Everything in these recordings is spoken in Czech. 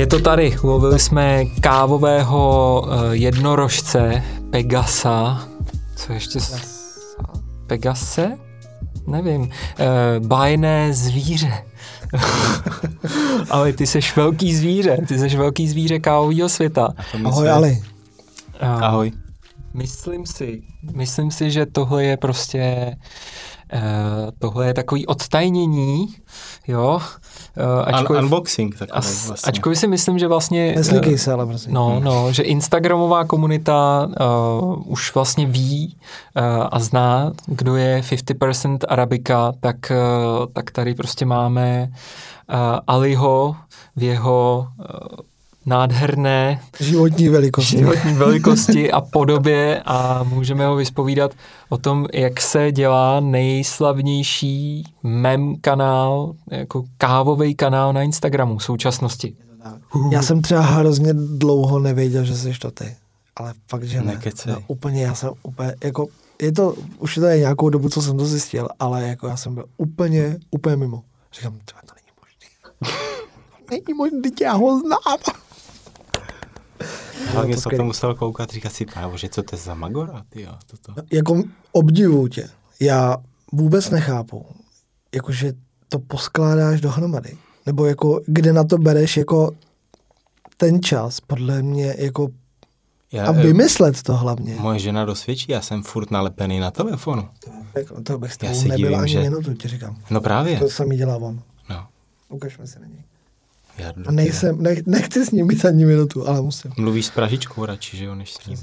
Je to tady. Lovili jsme kávového jednorožce Pegasa. Co ještě? Pegase? Nevím. Bájné zvíře. Ale ty seš velký zvíře. Ty seš velký zvíře kávového světa. Ahoj, Ali. Ahoj. Myslím si, že tohle je prostě... tohle je takový odtajnění, jo. Unboxing takový vlastně. Ačkoliv si myslím, že vlastně... Neslikej se, ale prostě. No, že instagramová komunita už vlastně ví a zná, kdo je 50% Arabika, tak tady prostě máme Aliho v jeho... nádherné životní velikosti a podobě a můžeme ho vyspovídat o tom, jak se dělá nejslavnější mem kanál, jako kávový kanál na Instagramu v současnosti. Já jsem třeba hrozně dlouho nevěděl, že jsi to ty, ale fakt, že ne. Já jsem úplně, jako, je to, už to je nějakou dobu, co jsem to zjistil, ale jako já jsem byl úplně mimo. Říkám, třeba to není možný. Není možný, teď já ho znám. Hlavně jsem to musel koukat, říkat si, že co to je za magora, tyjo, toto. Jako obdivuju tě. Já vůbec nechápu, jakože to poskládáš dohromady. Nebo jako, kde na to bereš, jako ten čas, podle mě, jako a vymyslet to hlavně. Moje žena dosvědčí, já jsem furt nalepený na telefonu. To bych s tebou nebyl ani minutu, ti říkám. No právě. To samý dělá on. No. Ukažme se na něj. A nechci s ním být ani minutu, ale musím. Mluvíš s Pražičkou radši, že jo, než s ním.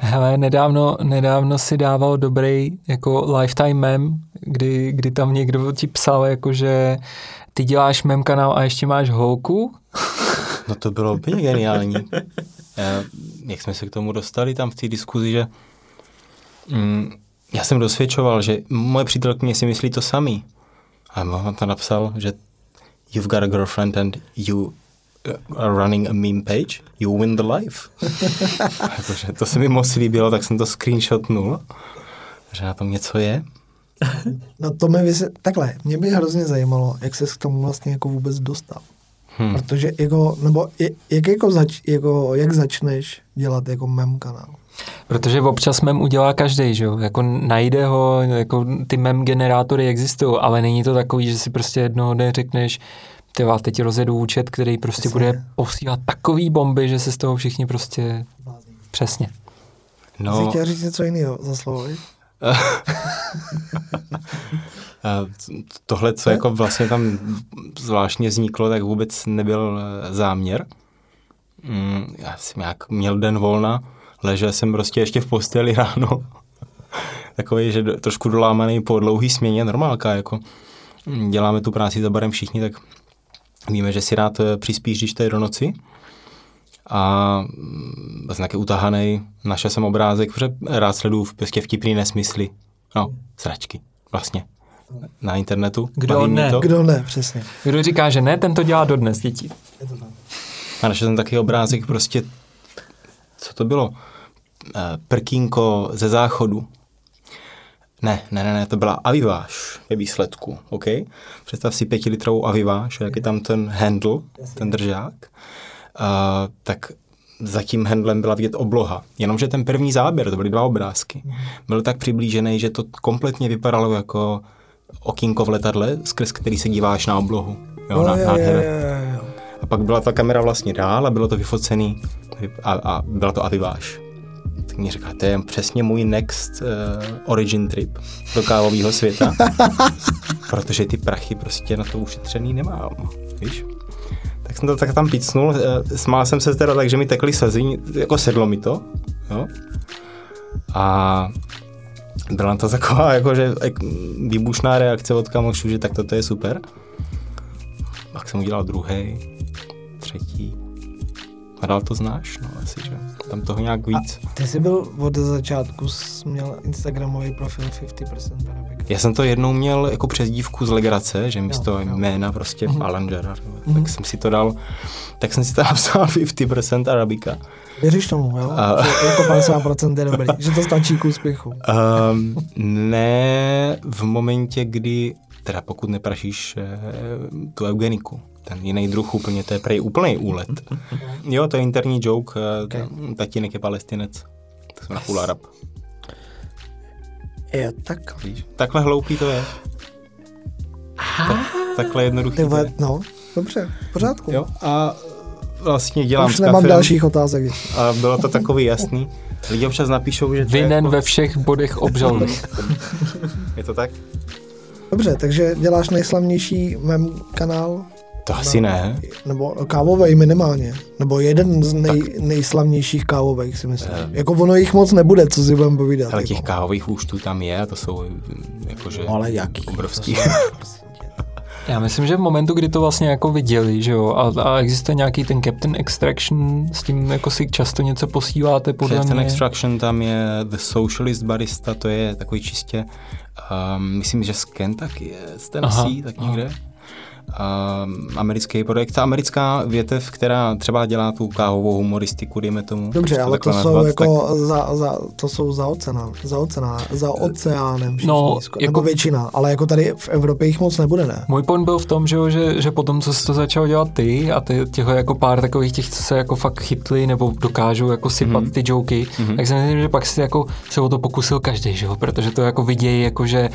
Hele, nedávno si dával dobrý jako lifetime mem, kdy tam někdo ti psal, jakože ty děláš mem kanál a ještě máš holku? No to bylo úplně geniální. Jak jsme se k tomu dostali tam v té diskuzi, že já jsem dosvědčoval, že moje přítelkyně si myslí to samý. A on to napsal, že you've got a girlfriend and you are running a meme page, you win the life. Jakože to se mi moc líbilo, tak jsem to screenshotnul, že na tom něco je. No to mi takhle, mě by hrozně zajímalo, jak ses k tomu vlastně jako vůbec dostal. Protože jako, nebo jak začneš dělat jako mem kanál? Protože občas mem udělá každej, že jo, jako najde ho, jako ty mem generátory existují, ale není to takový, že si prostě jednoho dne řekneš, tyva, teď rozjedu účet, který prostě bude posílat takový bomby, že se z toho všichni prostě... Přesně. No. Jsi chtěl říct něco jiného za slovo, víš? Tohle, co jako vlastně tam zvláštně vzniklo, tak vůbec nebyl záměr. Já jsem nějak měl den volna, ležel jsem prostě ještě v posteli ráno. Takový, že trošku dolámaný po dlouhý směně, normálka, jako děláme tu práci za barem všichni, tak víme, že si rád přispíš, když to je do noci. A vlastně taky utahanej, našel jsem obrázek, protože rád sleduju prostě vtipný nesmysly. No, sračky, vlastně. Na internetu. Kdo ne, přesně. Kdo říká, že ne, ten to dělá dodnes, děti. Je to tak. A našel jsem taky obrázek prostě, co to bylo? Prkínko ze záchodu. Ne, to byla aviváž ve výsledku, OK? Představ si 5-litrovou aviváž, jak je tam ten handle, ten držák. Tak za tím handlem byla vidět obloha. Jenomže ten první záběr, to byly 2 obrázky, byl tak přiblížený, že to kompletně vypadalo jako okýnko v letadle, skrz který se díváš na oblohu. Jo, jo. A pak byla ta kamera vlastně dál a bylo to vyfocený a byla to aviváž. Tak mi říká, to je přesně můj next origin trip do kávového světa, protože ty prachy prostě na to ušetřený nemám, víš? Tak jsem to tak tam picnul, smál jsem se teda tak, že mi tekly slzy, jako sedlo mi to, jo? A byla to taková jakože výbušná reakce od kamošů, že tak toto je super. Pak jsem udělal druhý, třetí. A dál to znáš, no asi, že? Tam toho nějak víc. A ty jsi byl od začátku, měl Instagramový profil 50% Arabika. Já jsem to jednou měl jako přezdívku z legrace, že místo jména prostě Alan Gerard, tak jsem si to dal, tak jsem si tam napsal 50% Arabika. Věříš tomu, jo? Jako 50% je dobrý, že to stačí k úspěchu. Ne v momentě, kdy Teda pokud neprašíš tu eugeniku. Ten jiný druh úplně, to je prej úplnej úlet. Jo, to je interní joke, tatínek je Palestinec. Tak jsem na půl Arab. Jo, tak. Víš, takhle hloupý to je. Takhle jednoduchý to je. No, dobře, v pořádku. Jo, a vlastně dělám s nemám dalších otázek. A bylo to takový jasný. Lidi občas napíšou, že... Vinen jako... ve všech bodech obžalných. Je to tak? Dobře, takže děláš nejslavnější mém kanál? To asi ne. Nebo kávovej minimálně. Nebo jeden z nejslavnějších kávovejch, si myslím. Jako ono jich moc nebude, co si budeme povídat. Ale těch kávových hůštů tam je a to jsou jakože... Ale jaký? Obrovský. Já myslím, že v momentu, kdy to vlastně jako viděli, že jo, a existuje nějaký ten Captain Extraction, s tím jako si často něco posíláte podle mě. Captain Extraction, tam je The Socialist Barista, to je takový čistě, myslím, že z Kentucky je, z Tennessee, tak někde. Americký projekt, ta americká větev, která třeba dělá tu káhovou humoristiku, dejme tomu. Dobře, ale to jsou nazvat, jako tak... to jsou za oceánem všichni, no, jako... nebo většina, ale jako tady v Evropě jich moc nebude, ne? Můj point byl v tom, že potom, co jsi to začal dělat ty a těho jako pár takových těch, co se jako fakt chytli nebo dokážou jako sypat ty joky, tak si myslím, že pak si jako se o to pokusil každý, že jo, protože to jako vidějí, jako že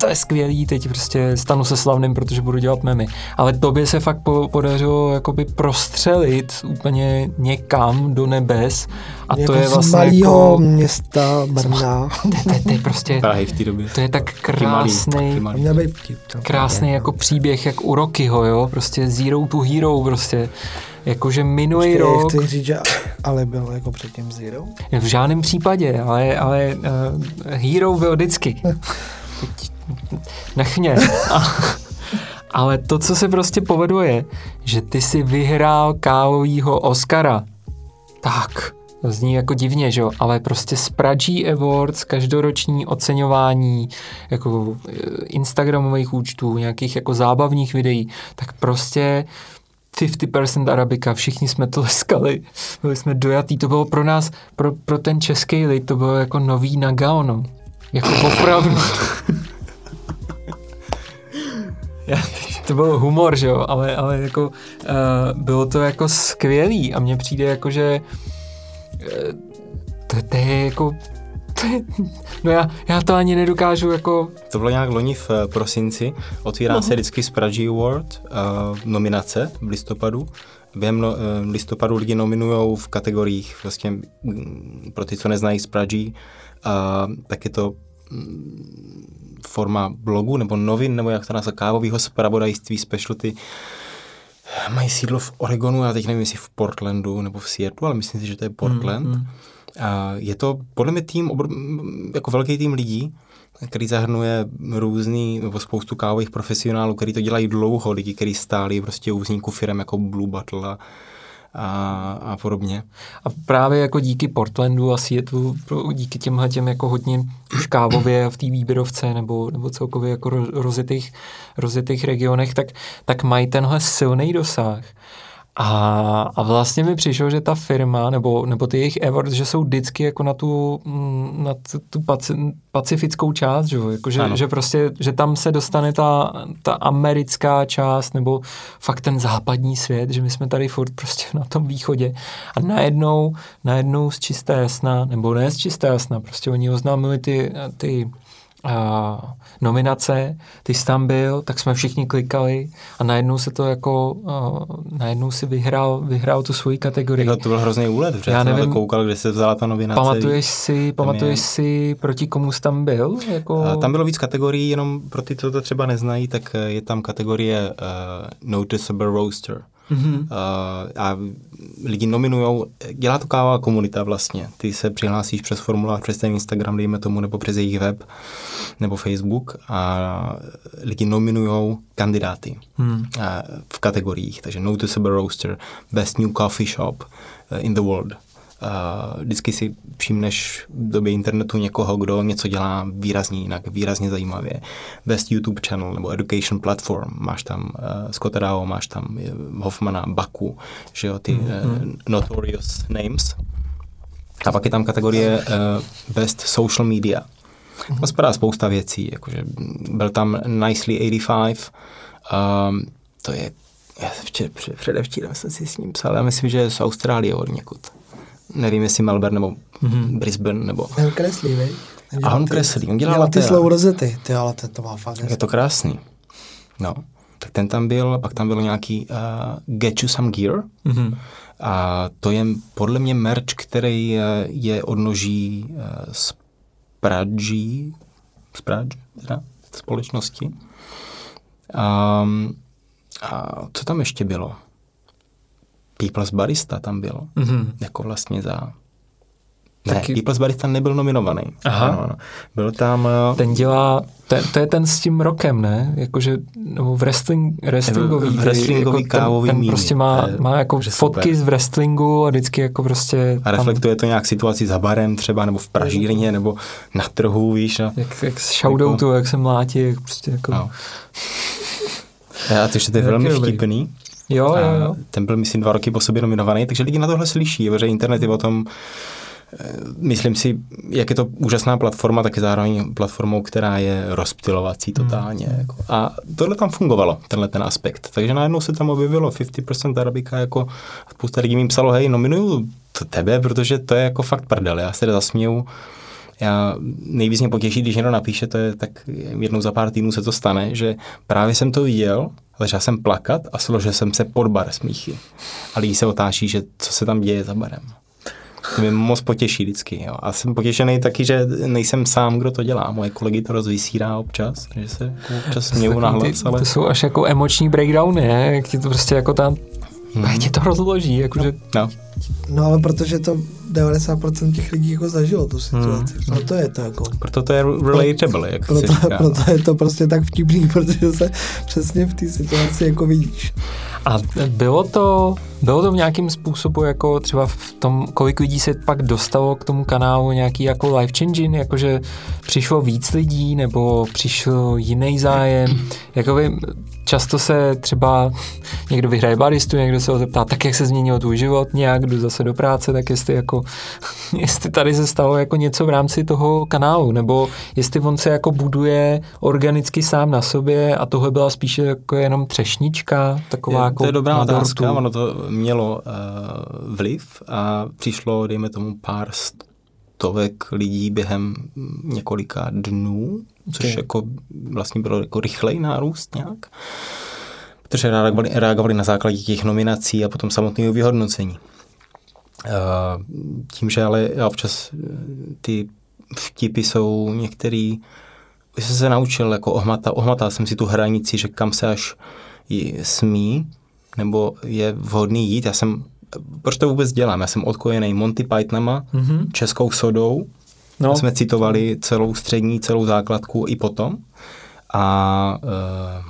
to je skvělý, teď prostě stanu se slavným, protože budu dělat memy. Ale tobě se fakt podařilo jakoby prostřelit úplně někam do nebes a to je vlastně malýho města Brna. To je prostě Prahy v té době. To je tak krásný jako příběh, jak u Rockyho, jo, prostě zero to hero, prostě. Jakože minulý rok... Chci říct, že ale byl jako předtím zero? V žádném případě, ale hero byl vždycky. Nechně. Ale to, co se prostě povedlo, je, že ty si vyhrál kávovýho Oscara. Tak, to zní jako divně, že jo, ale prostě Sprudge Awards, každoroční oceňování jako instagramových účtů, nějakých jako zábavních videí, tak prostě 50% Arabika, všichni jsme to leskali, byli jsme dojatí, to bylo pro nás, pro ten český lid, to bylo jako nový Nagaono. Jako opravdu... To byl humor, že jo, ale jako bylo to jako skvělý a mně přijde jako, že to je jako, no já to ani nedokážu jako... To bylo nějak loni v prosinci, otvírá se vždycky Sprudge Award nominace v listopadu. Během listopadu lidi nominujou v kategoriích, vlastně pro ty, co neznají Sprudge, tak je to... forma blogu nebo novin, nebo jak to nazvat, kávového zpravodajství, specialty. Mají sídlo v Oregonu, já teď nevím, jestli v Portlandu nebo v Seattlu, ale myslím si, že to je Portland. A je to podle mě tým, jako velký tým lidí, který zahrnuje různý, nebo spoustu kávových profesionálů, který to dělají dlouho, lidi, kteří stáli prostě u vzniku firem jako Blue Bottle a podobně. A právě jako díky Portlandu a Seattlu, díky těmhletěm jako hodně už kávově v té výběrovce nebo celkově jako rozjetých regionech, tak mají tenhle silný dosah. A vlastně mi přišlo, že ta firma nebo ty jejich awards, že jsou vždycky jako na tu pacifickou část, že jo, jako, že prostě, že tam se dostane ta americká část nebo fakt ten západní svět, že my jsme tady furt prostě na tom východě a najednou z čisté jasna, nebo ne z čisté jasna, prostě oni oznámili ty nominace, ty jsi tam byl, tak jsme všichni klikali a najednou se to jako, najednou si vyhrál tu svoji kategorii. To byl hrozný úlet, protože já nevím, koukal, kde se vzala ta novinace. Pamatuješ si, proti komu jsi tam byl? Jako... Tam bylo víc kategorií, jenom pro ty, co to třeba neznají, tak je tam kategorie Noticeable Roaster. A lidi nominujou, dělá to kávová komunita vlastně. Ty se přihlásíš přes formulář, přes ten Instagram, dejme tomu, nebo přes jejich web, nebo Facebook a lidi nominujou kandidáty v kategoriích. Takže Noticeable Roaster, Best New Coffee Shop in the World. Vždycky si všimneš v době internetu někoho, kdo něco dělá výrazně jinak, výrazně zajímavě. Best YouTube channel nebo Education Platform, máš tam Scott Rao, máš tam Hoffmana, Baku, že jo, ty notorious names. A pak je tam kategorie Best Social Media. Spadá spousta věcí, jakože byl tam Nicely 85, to je, já předevčírem jsem si s ním psal, já myslím, že je z Austrálie od někud. Nevím, jestli Melbourne nebo Brisbane nebo... Ten kreslí, vej? A on kreslí, on dělal ty slow rozety, ty ale to má fakt. Je to krásný. No, tak ten tam byl, pak tam bylo nějaký Get You Some Gear, a to je podle mě merch, který je odnoží Sprudge, teda, společnosti. A co tam ještě bylo? People's Barista tam bylo. Jako vlastně za... Ne, taky... People's Barista nebyl nominovaný. Aha. No. Byl tam... Ten dělá... To je ten s tím rokem, ne? Jakože no, wrestlingový jako kávový ten míň. Prostě má jako fotky super z wrestlingu a vždycky jako prostě... A reflektuje to nějak situaci za barem třeba, nebo v pražírně, nebo na trhu, víš. A... Jak s shoutoutu, jako... jak se mlátí, jak prostě jako... No. A to ještě to je velmi vtipný. Jo. Ten byl, myslím, 2 roky po sobě nominovaný, takže lidi na tohle slyší, protože internet je o tom... Myslím si, jak je to úžasná platforma, tak je zároveň platformou, která je rozptylovací totálně. Jako. A tohle tam fungovalo, tenhle aspekt. Takže najednou se tam objevilo 50% Arabika, jako spousta lidí mi psalo, hej, nominuju to tebe, protože to je jako fakt prdel. Já se zasměju. Já nejvíc mě potěší, když někdo napíše, to je tak jednou za pár týdnů se to stane, že právě jsem to viděl, začal jsem plakat a složil jsem se pod bar smíchy. A lidi se otáčí, že co se tam děje za barem. To mě moc potěší vždycky. Jo. A jsem potěšený taky, že nejsem sám, kdo to dělá. Moje kolegy to rozvysírá občas, že se občas směju na hlas. Ale... To jsou až jako emoční breakdowny, ne? Jak ti to prostě jako tam... Tě to rozloží, jakože... No, ale protože to 90% těch lidí jako zažilo tu situaci. Proto je to jako... Proto to je relatable, jak se říká. Proto je to prostě tak vtipný, protože se přesně v té situaci jako vidíš. A bylo to v nějakým způsobu jako třeba v tom, kolik lidí se pak dostalo k tomu kanálu nějaký jako life changing, jakože přišlo víc lidí, nebo přišlo jiný zájem, jakoby často se třeba někdo vyhraje baristu, někdo se ho zeptá, tak jak se změnil tvůj život, nějak jdu zase do práce, tak jestli tady se stalo jako něco v rámci toho kanálu, nebo jestli on se jako buduje organicky sám na sobě a tohle byla spíše jako jenom třešnička, taková jako... To je dobrá otázka, ono to mělo vliv a přišlo, dejme tomu, pár stovek lidí během několika dnů, což jako vlastně bylo jako rychlej nárůst nějak, protože reagovali na základě těch nominací a potom samotného vyhodnocení. Tím, že ale občas ty vtipy jsou některý, když jsem se naučil, jako ohmatal jsem si tu hranici, že kam se až smí, nebo je vhodný jít. Proč to vůbec dělám? Já jsem odkojený Monty Pythonama, českou sodou. No. Jsme citovali celou střední, celou základku i potom. A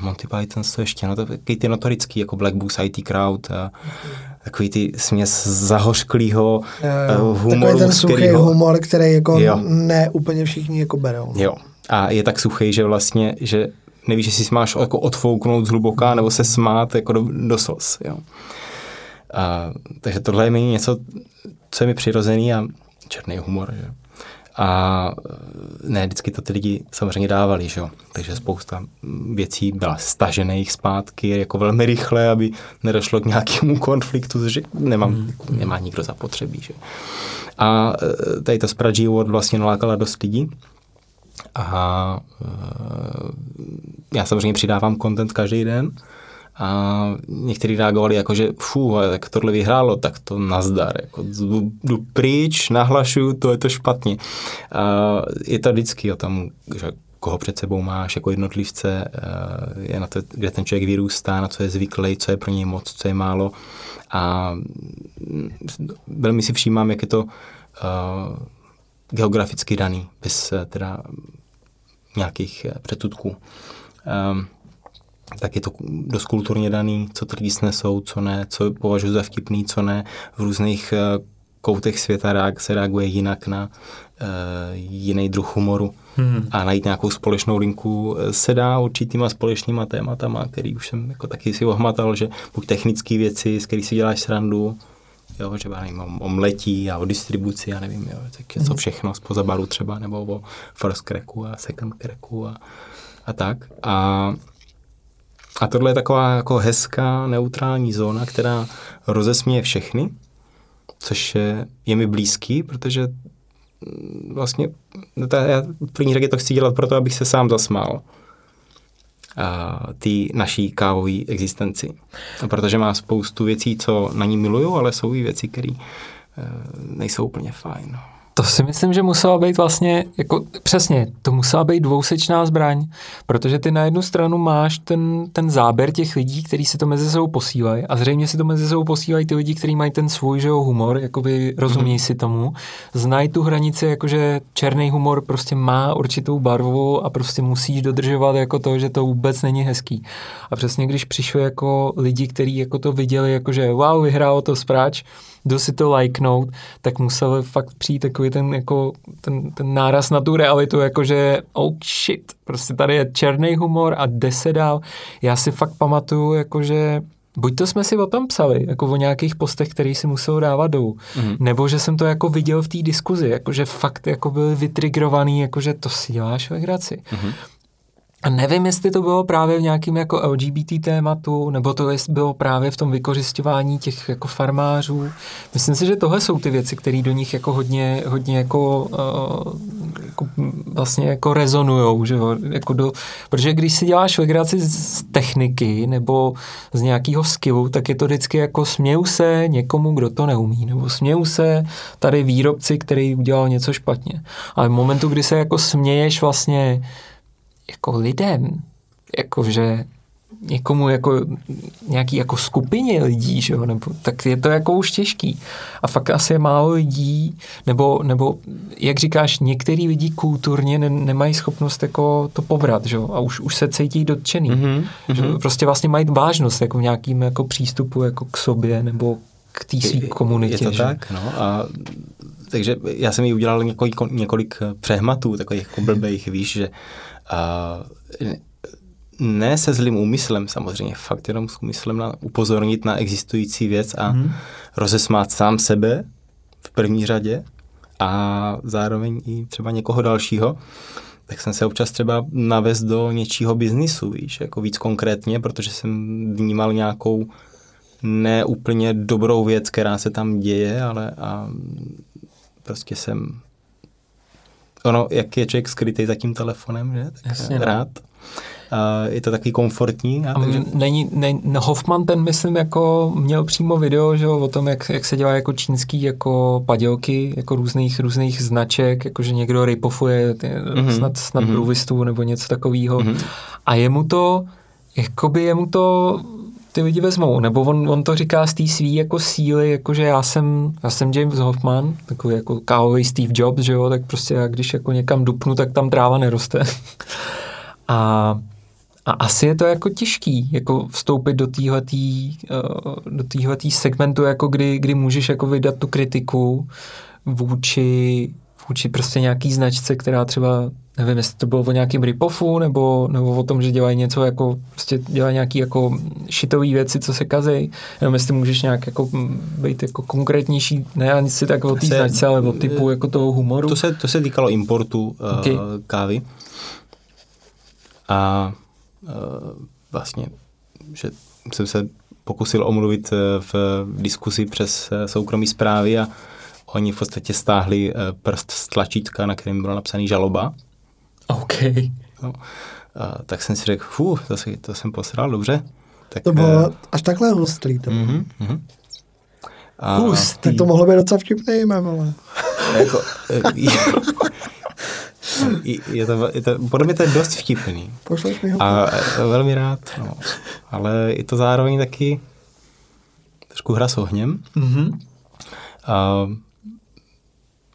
Monty Python to ještě, no to taky ty notorický, jako Black Books, IT Crowd, takový ty směs zahořklýho humoru. Takový ten suchý humor, který jako ne úplně všichni jako berou. Jo. A je tak suchý, že vlastně, že nevíš, jestli si máš jako odfouknout zhluboká, nebo se smát jako do slz. Jo. A, takže tohle je mi něco, co je mi přirozený a černý humor. Že? A ne, vždycky to ty lidi samozřejmě dávali, že jo. Takže spousta věcí byla stažených zpátky jako velmi rychle, aby nedošlo k nějakému konfliktu, že nemá nikdo zapotřebí, že. A tady ta Sprudge Award vlastně nalákala dost lidí. A já samozřejmě přidávám content každý den a někteří reagovali jako, že tak tohle vyhrálo, tak to nazdar, jako jdu pryč, nahlašuju, to je to špatně. Je to vždycky o tom, že koho před sebou máš jako jednotlivce, je na to, kde ten člověk vyrůstá, na co je zvyklý, co je pro něj moc, co je málo. A velmi si všímám, jak je to geograficky daný, bez teda nějakých předsudků. Tak je to dost kulturně daný, co lidi snesou, co ne, co považuji za vtipný, co ne. V různých koutech světa se reaguje jinak na jiný druh humoru. A najít nějakou společnou linku se dá určitýma společnýma tématama, který už jsem jako taky si ohmatal, že buď technické věci, z kterých si děláš srandu, jo, třeba nevím, o mletí a o distribuci, já nevím, jo, tak je to všechno spoza baru třeba, nebo o first cracku a second cracku a tak. A tohle je taková jako hezká, neutrální zóna, která rozesměje všechny, což je mi blízký, protože vlastně já v první řadě to chci dělat proto, abych se sám zasmál ty naší kávové existenci. Protože má spoustu věcí, co na ní miluju, ale jsou i věci, které nejsou úplně fajn. To si myslím, že musela být vlastně, jako přesně, to musela být dvousečná zbraň, protože ty na jednu stranu máš ten záběr těch lidí, kteří si to mezi sebou posílají a zřejmě si to mezi sebou posílají ty lidi, kteří mají ten svůj, že jo, humor, jakoby rozumějí si tomu, znají tu hranici, jakože černý humor prostě má určitou barvu a prostě musíš dodržovat jako to, že to vůbec není hezký. A přesně když přišli jako lidi, kteří jako to viděli, jakože wow, vyhrálo to Sprudge, jdu si to lajknout, tak musel fakt přijít takový ten, jako, ten náraz na tu realitu, jakože oh shit, prostě tady je černý humor a jde se dál. Já si fakt pamatuju, jakože buď to jsme si o tom psali, jako o nějakých postech, který si musel dávat dolů, nebo že jsem to jako viděl v té diskuzi, jakože fakt jako byl vytrigrovaný, jakože to si děláš legraci. A nevím, jestli to bylo právě v nějakým jako LGBT tématu, nebo to bylo právě v tom vykořisťování těch jako farmářů. Myslím si, že tohle jsou ty věci, které do nich jako hodně jako vlastně jako rezonujou, že jo? Jako protože když si děláš legraci z techniky nebo z nějakého skillu, tak je to vždycky jako směju se někomu, kdo to neumí, nebo směju se tady výrobci, který udělal něco špatně. Ale v momentu, kdy se jako směješ vlastně jako lidem, jakože někomu jako nějaký jako skupině lidí, že jo, nebo, tak je to jako už těžký. A fakt asi je málo lidí, nebo jak říkáš, některý lidi kulturně nemají schopnost jako to pobrat, že jo, a už se cítí dotčený. Že prostě vlastně mají vážnost jako v nějakým jako přístupu jako k sobě nebo k té své komunitě. Je to že? Tak, no a takže já jsem jí udělal několik přehmatů, takových jako blbejch, víš, že ne se zlým úmyslem, samozřejmě fakt jenom s úmyslem na upozornit na existující věc a rozesmát sám sebe v první řadě a zároveň i třeba někoho dalšího, tak jsem se občas třeba navést do něčího biznisu, víš, jako víc konkrétně, protože jsem vnímal nějakou neúplně dobrou věc, která se tam děje, ale prostě jsem ono, jak je člověk skrytý za tím telefonem, že? Tak jasně, rád. Je to takový komfortní. Takže no Hoffmann ten, myslím, jako měl přímo video, že, o tom, jak se dělá jako čínský jako padělky, jako různých značek, jakože někdo ripofuje snad průvistů nebo něco takového. A jemu to ty lidi vezmou, nebo on to říká z té svý jako síly, jakože já jsem James Hoffmann, takový jako kávový Steve Jobs, že jo, tak prostě já když jako někam dupnu, tak tam tráva neroste. A asi je to jako těžký, jako vstoupit do téhletý segmentu, jako kdy můžeš jako vydat tu kritiku vůči prostě nějaký značce, která třeba, nevím, jestli to bylo o nějakém rip-offu, nebo o tom, že dělají něco jako, prostě dělají nějaký jako šitový věci, co se kazejí, nevím, jestli můžeš nějak jako být jako konkrétnější, ne ani si tak o té značce, ale o typu jako toho humoru. To se týkalo importu kávy. A vlastně, že jsem se pokusil omluvit v diskusi přes soukromí zprávy a oni v podstatě stáhli prst z tlačítka, na kterém byla napsaný žaloba. OK. No, tak jsem si řekl, to jsem posral, dobře. Tak, to bylo až takhle hustrý. Tak to mohlo být docela vtipný jménem, ale... Jako, podle mě to je dost vtipný. Pošleš mi ho. A velmi rád, no. Ale je to zároveň taky trošku hra s ohněm.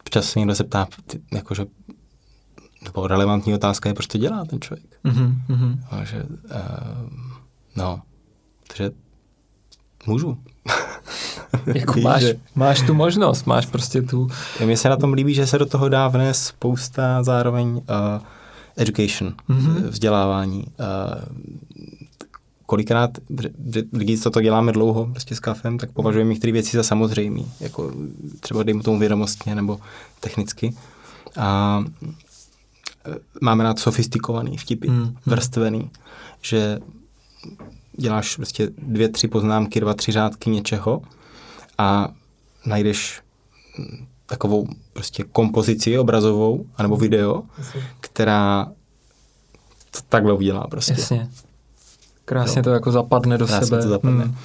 Včas se někdo se ptá, jakože, nebo relevantní otázka je, proč to dělá ten člověk. Takže, takže můžu. Jako máš tu možnost, máš prostě tu... Mně se na tom líbí, že se do toho dá vnést spousta zároveň education, vzdělávání, kolikrát, když to děláme dlouho prostě s kafem, tak považujeme některé věci za samozřejmé, jako třeba dejme tomu vědomostně nebo technicky. A máme rád sofistikovaný vtipy, vrstvený, že děláš prostě 2-3 poznámky, 2-3 řádky něčeho a najdeš takovou prostě kompozici obrazovou anebo video, která to takhle udělá prostě. Jasně. Krásně to jako zapadne do sebe. To zapadne.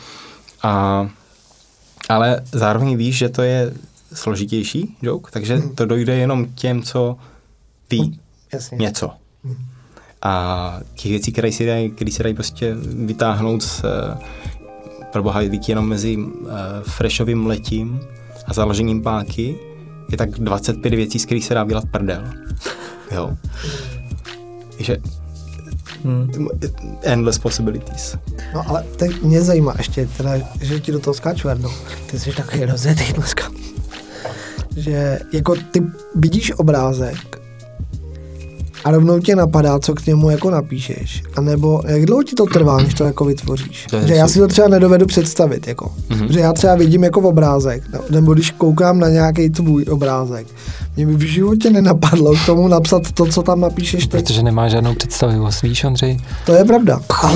Ale zároveň víš, že to je složitější joke, takže to dojde jenom těm, co ví něco. A těch věcí, které si dají, prostě vytáhnout z probohajití jenom mezi freshovým letím a založením páky, je tak 25 věcí, z kterých se dá dělat prdel. Jo. Takže endless possibilities. No ale teď mě zajímá ještě, teda, že ti do toho skáču jednou. Ty jsi takový rozjetý dneska. Že jako ty vidíš obrázek a rovnou tě napadá, co k němu jako napíšeš. A nebo jak dlouho ti to trvá, než to jako vytvoříš? Že já si to třeba nedovedu představit. Jako. Mm-hmm. Že já třeba vidím jako obrázek, nebo když koukám na nějaký tvůj obrázek, mě by v životě nenapadlo k tomu napsat to, co tam napíšeš teď. Protože nemáš žádnou představivost, víš, Ondřej? To je pravda. A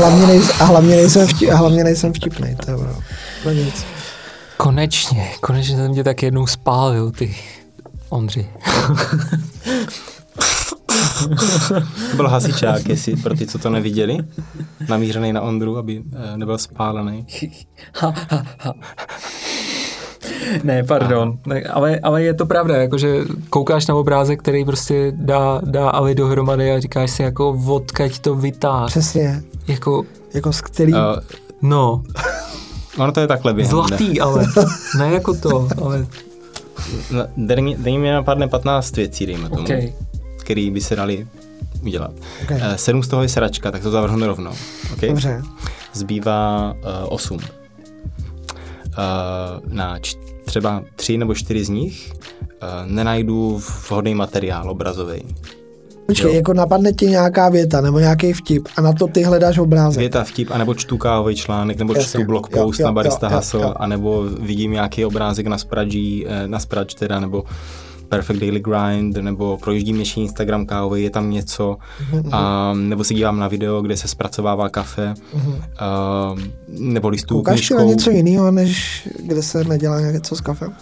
hlavně nejsem vtipnej. To je pravda. To je nic. Konečně jsem tě tak jednou spálil, ty Ondřej. Byl hasičák, jestli pro ty, co to neviděli, namířený na Ondru, aby nebyl spálený. Ne, pardon, ale je to pravda, jakože koukáš na obrázek, který prostě dá Ali dohromady a říkáš si jako, odkaď to vytáhl. Přesně. Jako z který... No. Ono to je takhle během. Zlatý, ale ne jako to, ale... Dej mi napadne 15 věcí, dejme tomu. Okay. Který by se dali udělat. Okay. 7 z toho je sračka, tak to zavrhnu rovnou. Okay? Dobře. Zbývá 8. Na třeba 3 nebo 4 z nich nenajdu vhodný materiál obrazový. Počkej, jako napadne ti nějaká věta nebo nějaký vtip a na to ty hledáš obrázek. Věta, vtip, anebo čtu kávový článek, nebo čtu blog post na Barista Hustle, anebo vidím nějaký obrázek na Sprudge teda, nebo Perfect Daily Grind, nebo projíždím ještě Instagram kávový, je tam něco, nebo si dívám na video, kde se zpracovává kafe, nebo listuju knížkou. Koukáš na něco jiného, než kde se nedělá něco s kafem?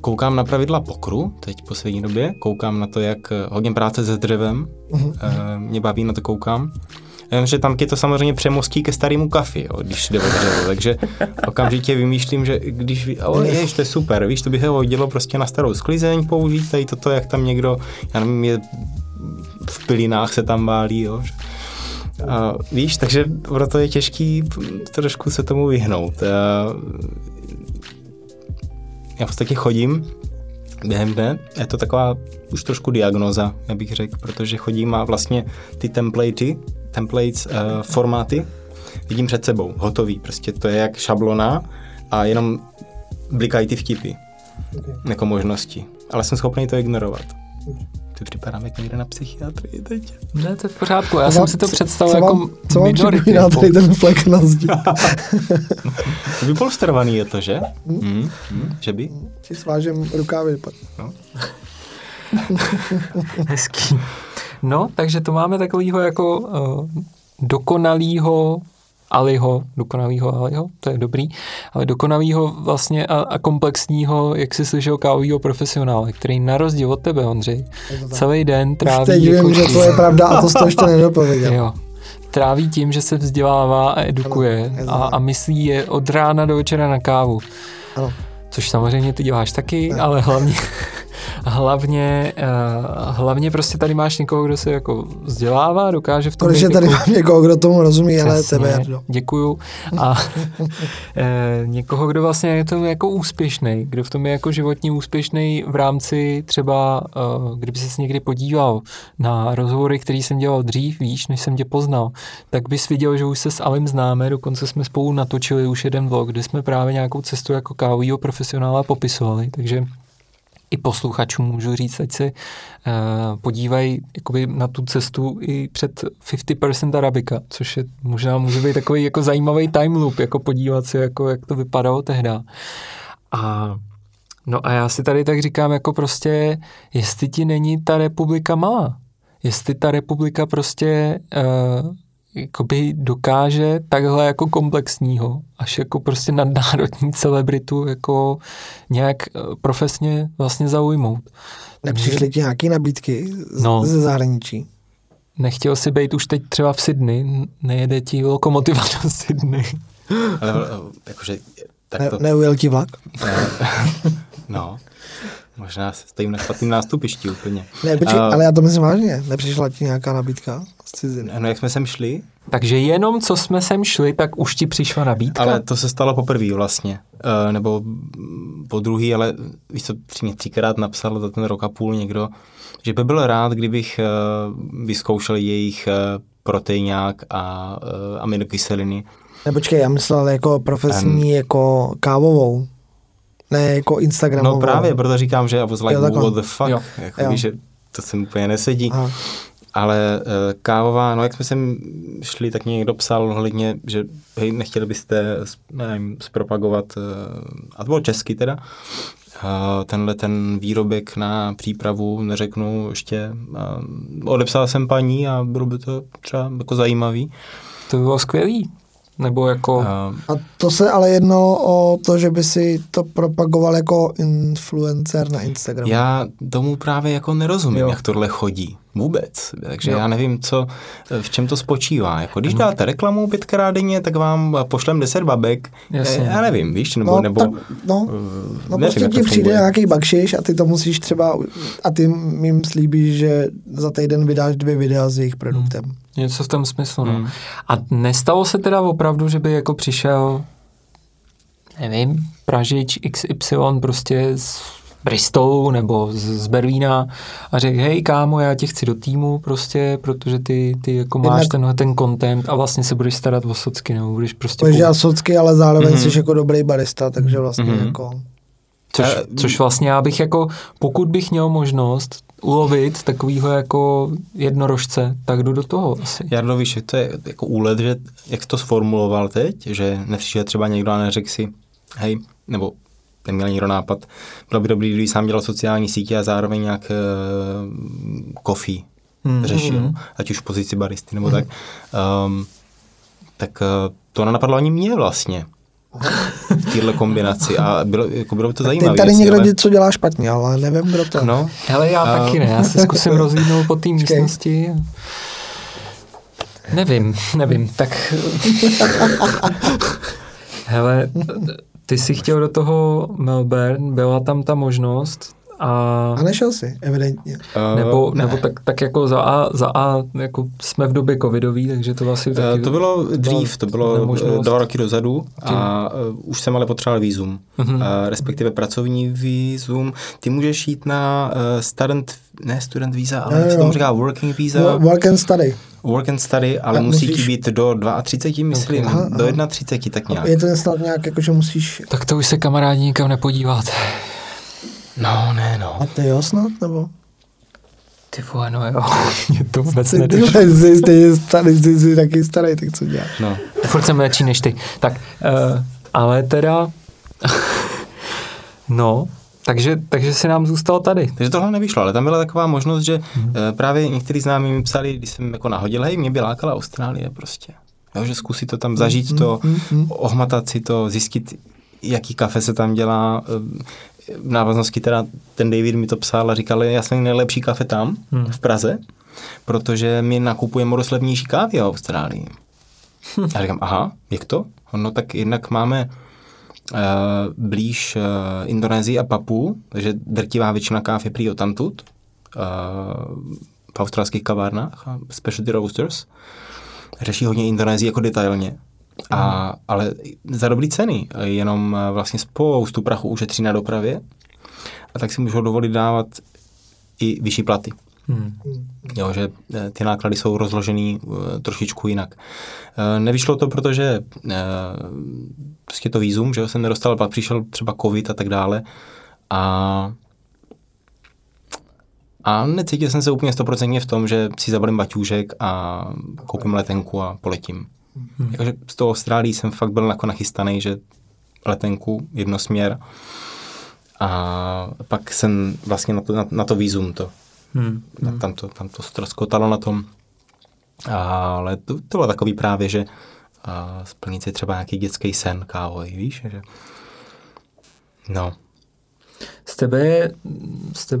Koukám na pravidla pokru, teď poslední době, koukám na to, jak hodně práce se dřevem, mě baví, na to koukám. Jenomže tam tě to samozřejmě přemostí ke starému kafi, jo, když jde o dřevo, takže okamžitě vymýšlím, že když, jež, to je super, víš, to by ho hodilo prostě na starou sklizeň použít, tady toto, jak tam někdo, já nevím, je v pilinách se tam válí, jo. A, víš, takže proto je těžký trošku se tomu vyhnout. Já v podstatě chodím během dne, je to taková už trošku diagnóza, já bych řekl, protože chodím a vlastně ty templates, formáty vidím před sebou, hotový, prostě to je jak šablona a jenom blikají ty vtipy, jako možnosti, ale jsem schopný to ignorovat. Ty připadám jak někde na psychiatrii teď. Ne, to je v pořádku, já jsem si to představil jako minority. Co vám tady ten flek na zdi? Vypolsterovaný je to, že? Že by? Si svážem rukávy vypad. No. Hezký. No, takže to máme takovýho jako dokonalýho Aliho, to je dobrý, ale dokonalýho vlastně a komplexního, jak jsi slyšel, kávovýho profesionála, který na rozdíl od tebe, Ondřej, celý den tráví... Teď vím, že to je pravda a to jsi to ještě nedopověděl. Jo. Tráví tím, že se vzdělává a edukuje a myslí je od rána do večera na kávu. Ano. Což samozřejmě ty děláš taky, ano. Ale hlavně prostě tady máš někoho, kdo se jako vzdělává, dokáže v tom... Protože tady mám někoho, kdo tomu rozumí, přesně, ale tebe, Jardo. Děkuju. A někoho, kdo vlastně je tomu jako úspěšnej, kdo v tom je jako životně úspěšnej v rámci třeba, kdyby ses někdy podíval na rozhovory, který jsem dělal dřív, víš, než jsem tě poznal, tak bys viděl, že už se s Alim známe, dokonce jsme spolu natočili už jeden vlog, kde jsme právě nějakou cestu jako kávovýho profesionála popisovali, takže i posluchačům můžu říct, ať se podívají na tu cestu i před 50% Arabika, což je, možná může být takový jako zajímavý time loop, jako podívat se, jako, jak to vypadalo tehda. A no a já si tady tak říkám, jako prostě, jestli ti není ta republika malá, jestli ta republika prostě dokáže takhle jako komplexního, až jako prostě nadnárodní celebritu jako nějak profesně vlastně zaujmout. Nepřišly ti nějaké nabídky ze zahraničí? Nechtěl si být už teď třeba v Sydney, nejede ti lokomotiva do Sydney. Jakože... Neujel ti vlak? No, možná stojím na špatným nástupišti úplně. Ne, počkej, ale já to myslím vážně. Nepřišla ti nějaká nabídka z ciziny? No, jak jsme sem šli? Takže jenom co jsme sem šli, tak už ti přišla nabídka? Ale to se stalo poprvé vlastně. Nebo po druhý, ale víš co, mě třikrát napsal za ten rok a půl někdo, že by byl rád, kdybych vyzkoušel jejich proteinák a aminokyseliny. Ne, počkej, já myslel jako profesní jako kávovou. Ne, jako Instagramovou. No právě, proto říkám, že I was like, what the fuck. Jako, víš, že to se úplně nesedí. Aha. Ale kávová, no jak jsme sem šli, tak někdo psal hledně, že hej, nechtěli byste, nevím, zpropagovat, a to bylo česky teda, tenhle ten výrobek na přípravu, neřeknu ještě, odepsal jsem paní a bylo by to třeba jako zajímavý. To by bylo skvělý. Nebo jako... A to se ale jednalo o to, že by si to propagoval jako influencer na Instagramu. Já tomu právě jako nerozumím, jak tohle chodí. Vůbec. Takže já nevím, v čem to spočívá. Jako, když dáte reklamu 5x denně, tak vám pošlem 10 babek. Já nevím, víš? Nevím, prostě ti přijde nějaký bakšiš a ty to musíš třeba... A ty jim slíbíš, že za týden vydáš 2 videa s jejich produktem. Něco v tom smyslu, no. A nestalo se teda opravdu, že by jako přišel, nevím, Pražič XY prostě z Bristolu nebo z Berlína a řekl, hej kámo, já tě chci do týmu prostě, protože ty jako máš tenhle ten content a vlastně se budeš starat o socky, nebo budeš prostě... Budeš dělat socky, ale zároveň jsi jako dobrý barista, takže vlastně jako... Což vlastně já bych jako, pokud bych měl možnost ulovit takovýho jako jednorožce, tak jdu do toho asi. Jardo, víš, to je jako úlet, že jak jsi to sformuloval teď, že nepřišel třeba někdo a neřekl si, hej, nebo neměl někdo nápad, bylo by dobrý, kdyby sám dělal sociální sítě a zároveň nějak coffee řešil, ať už v pozici baristy nebo tak. Tak to nenapadlo ani mě vlastně. V téhle kombinaci a bylo by to zajímavé. Tady někdo co dělá špatně, ale nevím, kdo to. No. Hele, já taky ne, já se zkusím rozlídnout po té místnosti. Nevím, tak... Hele, ty jsi chtěl do toho Melbourne, byla tam ta možnost a nešel jsi, evidentně. Nebo tak jako za A jako jsme v době covidový, takže to vlastně taky... To bylo dřív, to bylo 2 roky dozadu a už jsem ale potřeboval vízum. Respektive pracovní vízum. Ty můžeš jít na student víza, ale jak se tomu říká working víza. No, work and study, ale musí ti být do 32, myslím, do 31, tak nějak. Je to snad nějak, jakože musíš... Tak to už se kamarádi nikam nepodíváte. No, ne, no. A ty jo snad, nebo? Ty vole, no jo. Mě to vůbec nedošlo. Ty jsi taky starý, tak co děláš? No. Furt jsem mladší než ty. Tak, ale teda... no, takže se nám zůstalo tady. Takže tohle nevyšlo, ale tam byla taková možnost, že právě některý známí mi psali, když jsem jako nahodil, hej, mě by lákala Austrálie prostě. Jo, že zkusit to tam zažít, ohmatat si to, zjistit, jaký kafe se tam dělá, v návaznosti teda ten David mi to psal a říkal, já jsem nejlepší kafe tam, v Praze, protože my nakupujeme dost levnější kávy v Austrálii. A říkám, aha, jak to? No tak jednak máme blíž Indonésii a Papu, takže drtivá většina káv je prý odtamtud, v australských kavárnách, specialty roasters, řeší hodně Indonésii jako detailně. Ale za dobrý ceny, jenom vlastně spoustu prachu ušetří na dopravě a tak si můžou dovolit dávat i vyšší platy. Jo, že ty náklady jsou rozložený trošičku jinak. Nevyšlo to, protože prostě to vízum, že jsem nedostal, pak přišel třeba covid a tak dále a A necítil jsem se úplně 100% v tom, že si zabalím baťůžek a koupím letenku a poletím. Jakože z toho Austrálii jsem fakt byl jako nachystaný, že letenku, jednosměr. A pak jsem vlastně na to vízum to. Tam to ztroskotalo na tom. Ale to bylo takový právě, že splnit si třeba nějaký dětský sen, kávoj, víš? Že... No. Z tebe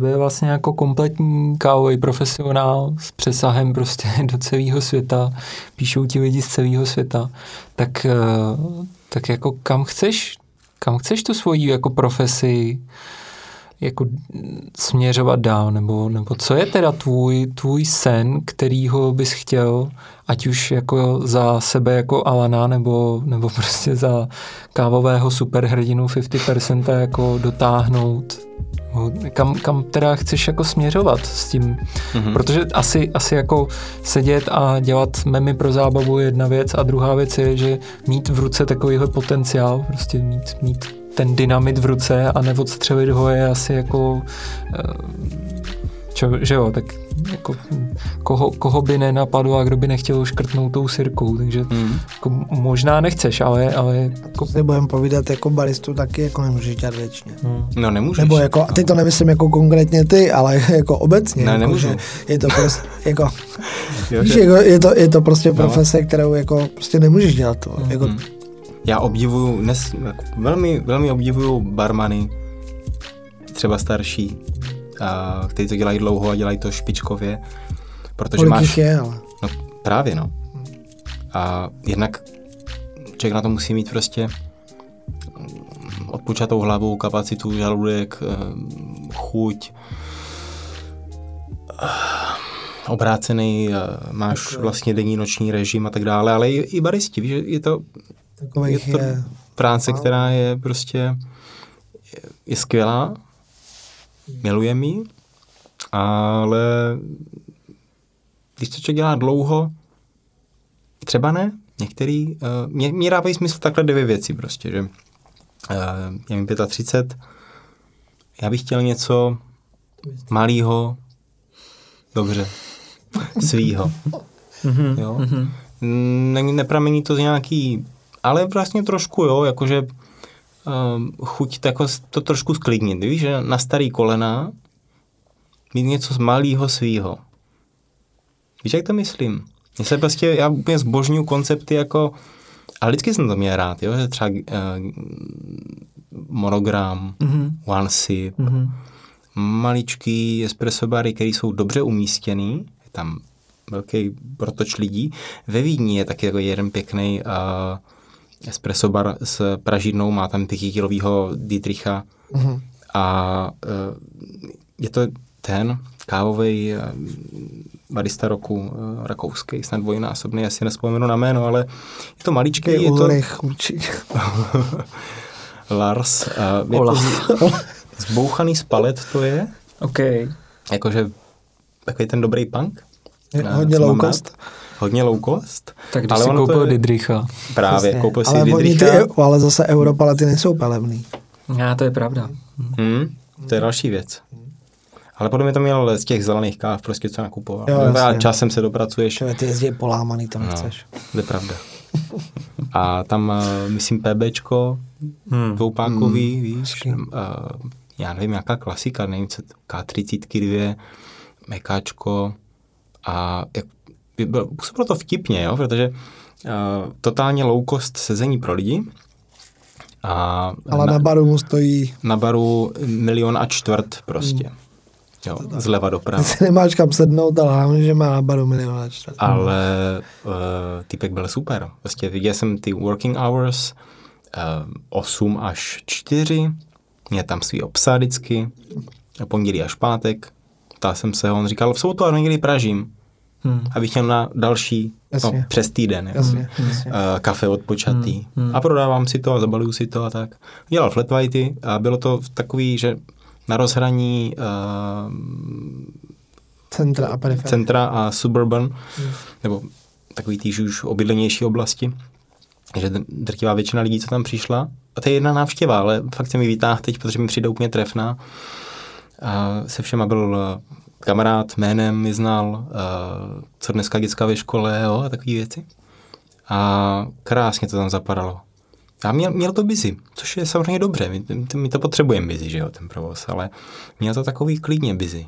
je vlastně jako kompletní kávový profesionál s přesahem prostě do celého světa, píšou ti lidi z celého světa, tak jako kam chceš tu svoji jako profesi jako směřovat dál, nebo co je teda tvůj sen, kterýho bys chtěl, ať už jako za sebe jako Alana, nebo prostě za kávového superhrdinu 50% jako dotáhnout, kam teda chceš jako směřovat s tím, protože asi jako sedět a dělat memy pro zábavu je jedna věc a druhá věc je, že mít v ruce takovýhle potenciál, prostě mít ten dynamit v ruce a neodstřelit ho je asi jako, že jo, tak jako koho by nenapadlo a kdo by nechtěl škrtnout tou sirkou, takže jako možná nechceš, ale jako... To si budeme povídat, jako baristu taky jako nemůžeš dělat věčně. No nemůžeš. Nebo jako, teď to nemyslím jako konkrétně ty, ale jako obecně. Ne, jako, nemůžu. Je to prostě, jako, víš, jako je to prostě profese, kterou jako prostě nemůžeš dělat to, jako... Já obdivuju, velmi, velmi obdivuju barmany, třeba starší, kteří to dělají dlouho a dělají to špičkově, protože máš... Je, ale... No právě, no. A jednak člověk na to musí mít prostě odpočatou hlavu, kapacitu, žaludek, chuť, obrácený, máš vlastně denní, noční režim a tak dále, ale i baristi, víš, je to práce, která je prostě je skvělá, milujem ji, ale když to člověk dělá dlouho, třeba ne, některý, mě dávají smysl takhle dvě věci prostě, že je mi 35, já bych chtěl něco malýho, dobře, svýho, jo, nepramení to z nějaký. Ale vlastně trošku, jo, jakože chuť tako, to trošku sklidnit, víš, že na starý kolena mít něco z malýho svýho. Víš, jak to myslím? Já úplně zbožňuju koncepty jako, ale vždycky jsem to měl rád, jo, že třeba monogram, one sip, maličký espresso bary, který jsou dobře umístěný, je tam velký protoč lidí. Ve Vídni je taky jako jeden pěkný espresso bar s pražidnou, má tam 5-kilovýho Diedricha a je to ten kávový barista roku rakouský, snad dvojnásobný, asi nespomenu na jméno, ale je to maličký. Je to... Lars. Zbouchaný z palet to je. Okay. Jakože takový ten dobrý punk. Hodně low cost. Hodně low cost. Tak když ale si koupil Diedricha. Právě, vlastně. Koupil si Diedricha. Ale zase europalety nejsou palebný. Já, to je pravda. To je další věc. Ale podle mě to měl z těch zelených káv prostě co nakupoval. A časem se dopracuješ. Ty jezdí polámaný, tam nechceš. To je pravda. A tam, myslím, PBčko, dvoupákový, víš. Já nevím, jaká klasika, nevím, co K32, mekáčko. A působilo to vtipně, jo, protože totálně low cost sezení pro lidi. Ale na baru mu stojí... Na baru 1,25 milionu prostě. Jo, zleva doprava. Ty se nemáš kam sednout, ale hlavně, že má na baru 1,25 milionu. Ale týpek byl super. Vlastně viděl jsem ty working hours 8 až 4. Mě tam svýho psa vždycky. Pondělí až pátek. Ptal jsem se, on říkal, v sobotu a někdy pražím. Abych měl na další, no, přes týden, jasně. Kafe odpočatý. A prodávám si to a zabaluju si to a tak. Dělal flat whitey a bylo to takový, že na rozhraní centra a suburban, nebo takový týž už obydlenější oblasti, že drtivá většina lidí, co tam přišla, a to je jedna návštěva, ale fakt se mi vytáhl teď, protože mi přijde úplně trefná, se všema byl kamarád jménem mi znal, co dneska dětská ve škole, jo, a takové věci. A krásně to tam zapadalo. A měl to busy, což je samozřejmě dobře, my to potřebujeme busy, že jo, ten provoz, ale měl to takový klidně busy.